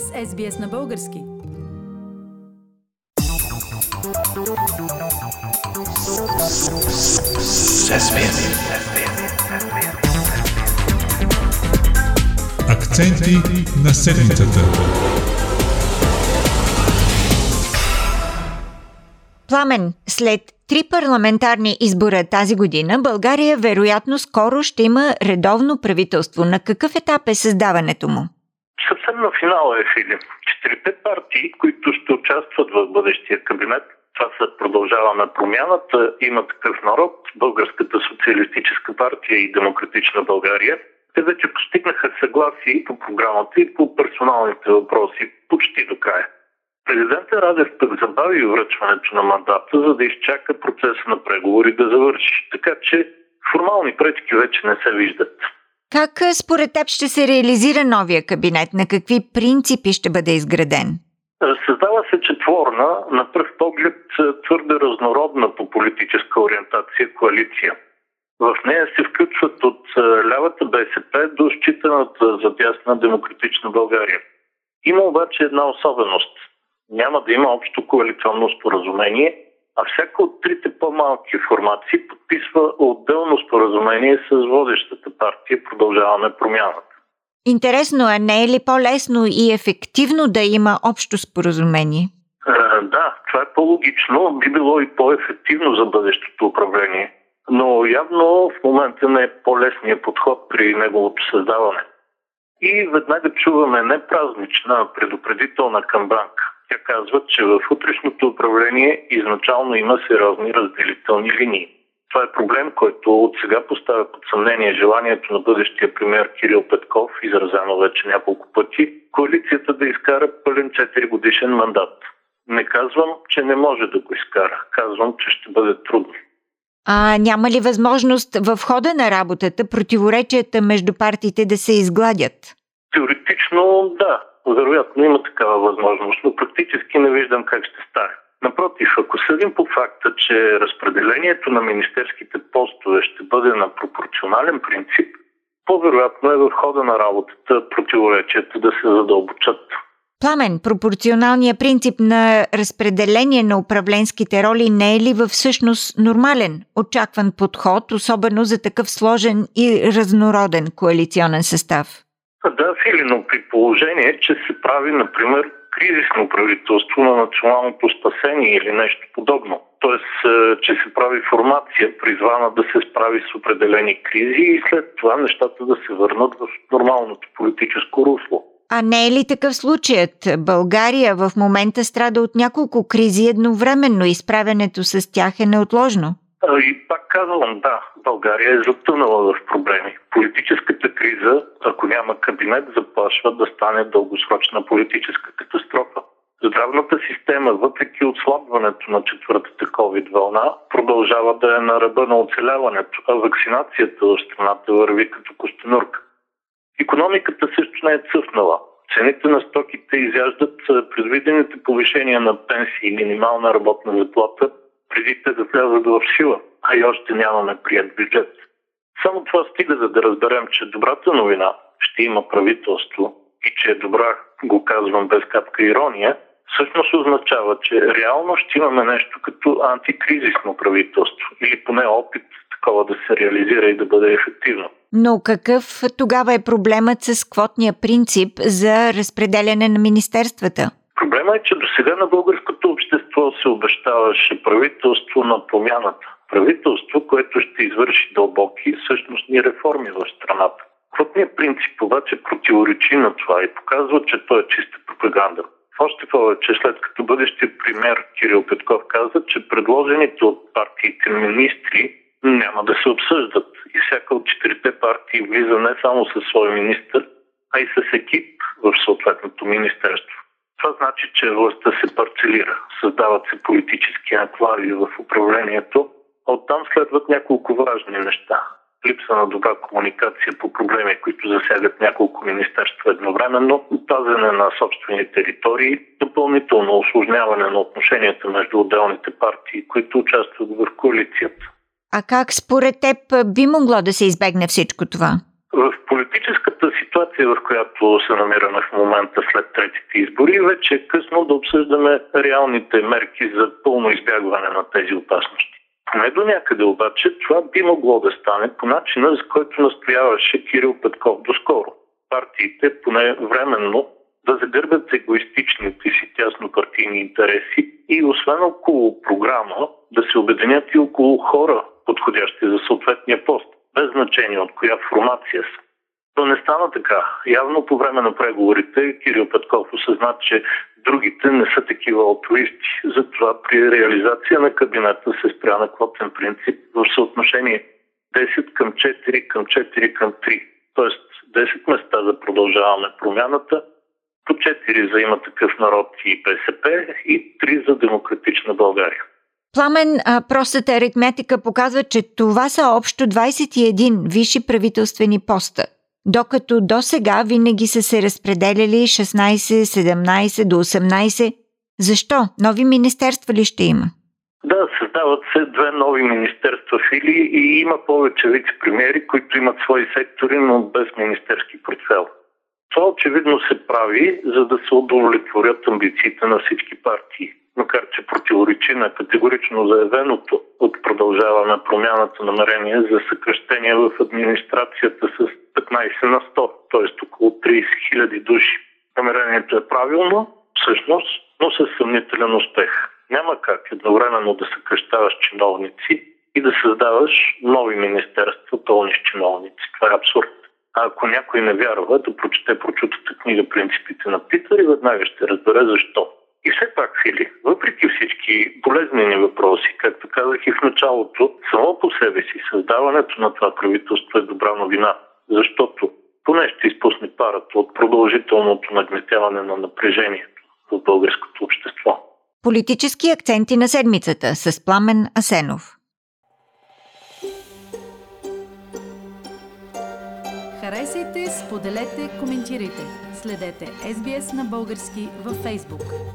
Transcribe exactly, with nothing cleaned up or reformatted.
сте с Ес Би Ес на български. Акценти на седмицата. Пламен, след три парламентарни избора тази година, България вероятно скоро ще има редовно правителство. На какъв етап е създаването му? Съвсем на финала е, Филип. Четирите партии, които ще участват в бъдещия кабинет, това са Продължаваме промяната, Има такъв народ, Българската социалистическа партия и Демократична България, те вече постигнаха съгласие по програмата и по персоналните въпроси почти до края. Президентът Радев пък забави връчването на мандата, за да изчака процеса на преговори да завърши. Така че формални пречки вече не се виждат. Как според теб ще се реализира новия кабинет? На какви принципи ще бъде изграден? Създава се четворна, на пръв поглед твърде разнородна по политическа ориентация коалиция. В нея се включват от лявата Бе Ес Пе до считаната за дясна Демократична България. Има обаче една особеност. Няма да има общо коалиционно споразумение, а всяка от трите по-малки формации подписва отделно споразумение с водещата партия Продължаваме промяната. Интересно е, не е ли по-лесно и ефективно да има общо споразумение? А, да, това е по-логично, би било и по-ефективно за бъдещото управление. Но явно в момента не е по-лесният подход при неговото създаване. И веднага чуваме не празнична предупредителна камбанка. Тя казва, че в утрешното управление изначално има сериозни разделителни линии. Това е проблем, който от сега поставя под съмнение желанието на бъдещия премиер Кирил Петков, изразено вече няколко пъти, коалицията да изкара пълен четиригодишен мандат. Не казвам, че не може да го изкара. Казвам, че ще бъде трудно. А няма ли възможност в хода на работата противоречията между партиите да се изгладят? Теоретично да. Вероятно има такава възможност, но практически не виждам как ще стане. Напротив, ако съдим по факта, че разпределението на министерските постове ще бъде на пропорционален принцип, по-вероятно е в хода на работата противоречията да се задълбочат. Пламен, пропорционалният принцип на разпределение на управленските роли не е ли във всъщност нормален, очакван подход, особено за такъв сложен и разнороден коалиционен състав? Да, Фили, но при положение, че се прави, например, кризисно правителство на националното спасение или нещо подобно. Тоест, че се прави формация, призвана да се справи с определени кризи и след това нещата да се върнат в нормалното политическо русло. А не е ли такъв случаят? България в момента страда от няколко кризи едновременно и справянето с тях е неотложно. И пак казвам, да, България е затънала в проблеми. Политическата криза, ако няма кабинет, заплашва да стане дългосрочна политическа катастрофа. Здравната система, въпреки отслабването на четвъртата ковид вълна, продължава да е на ръба на оцеляването, а вакцинацията в страната върви като костенурка. Икономиката също не е цъфнала. Цените на стоките изяждат предвидените повишения на пенсии и минимална работна заплата, преди те да влязат в сила, а и още нямаме прият бюджет. Само това стига, за да разберем, че добрата новина ще има правителство и че е добра, го казвам без капка ирония, всъщност означава, че реално ще имаме нещо като антикризисно правителство или поне опит такова да се реализира и да бъде ефективно. Но какъв тогава е проблемът с квотния принцип за разпределяне на министерствата? Проблема е, че до сега на българското общество се обещаваше правителство на промяната. Правителство, което ще извърши дълбоки същностни реформи в страната. Квотният принцип обаче противоречи на това и показва, че той е чиста пропаганда. Още повече, след като бъдещия премиер Кирил Петков каза, че предложените от партиите министри няма да се обсъждат. И всяка от четирите партии влиза не само със свой министър, а и с екип в съответното министерство. Това значи, че властта се парцелира, създават се политически анклави в управлението, а оттам следват няколко важни неща. Липса на добра комуникация по проблеми, които засягат няколко министерства едновременно, пазене на собствени територии, допълнително усложняване на отношенията между отделните партии, които участват в коалицията. А как според теб би могло да се избегне всичко това? В политическата ситуация, в която се намираме в момента след третите избори, вече е късно да обсъждаме реалните мерки за пълно избягване на тези опасности. Поне до някъде обаче това би могло да стане по начина, за който настояваше Кирил Петков доскоро. Партиите, поне временно, да загърбят егоистичните си тяснопартийни интереси и освен около програма да се обединят и около хора, подходящи за съответния пост, без значение от коя формация са. Но не стана така. Явно по време на преговорите Кирил Петков осъзна, че другите не са такива алтруисти. Затова при реализация на кабинета се спря на квотен принцип в съотношение десет към четири към четири към три. Тоест десет места за продължаване промяната, по четири за има такъв народ и БСП и три за Демократична България. Пламен, простата аритметика показва, че това са общо двадесет и един висши правителствени поста, докато до сега винаги са се разпределяли шестнадесет, седемнадесет до осемнадесет. Защо? Нови министерства ли ще има? Да, създават се две нови министерства филии и има повече вице-премиери, които имат свои сектори, но без министерски портфел. Това очевидно се прави, за да се удовлетворят амбициите на всички партии, макар че противоречи на категорично заявеното от продължаване промяната намерение за съкращение в администрацията с петнадесет на сто, т.е. около тридесет хиляди души. Намерението е правилно, всъщност, но със съмнителен успех. Няма как едновременно да съкращаваш чиновници и да създаваш нови министерства, пълни с чиновници. Това е абсурд. А ако някой не вярва, да прочете прочутата книга "Принципите на Питър" и веднага ще разбере защо. И все пак, Фили, въпреки всички болезнени въпроси, както казах и в началото, само по себе си създаването на това правителство е добра новина, защото поне ще изпусне парата от продължителното нагнетяване на напрежението в българското общество. Политически акценти на седмицата с Пламен Асенов. Харесайте, споделете, коментирайте. Следете Ес Би Ес на български във Фейсбук.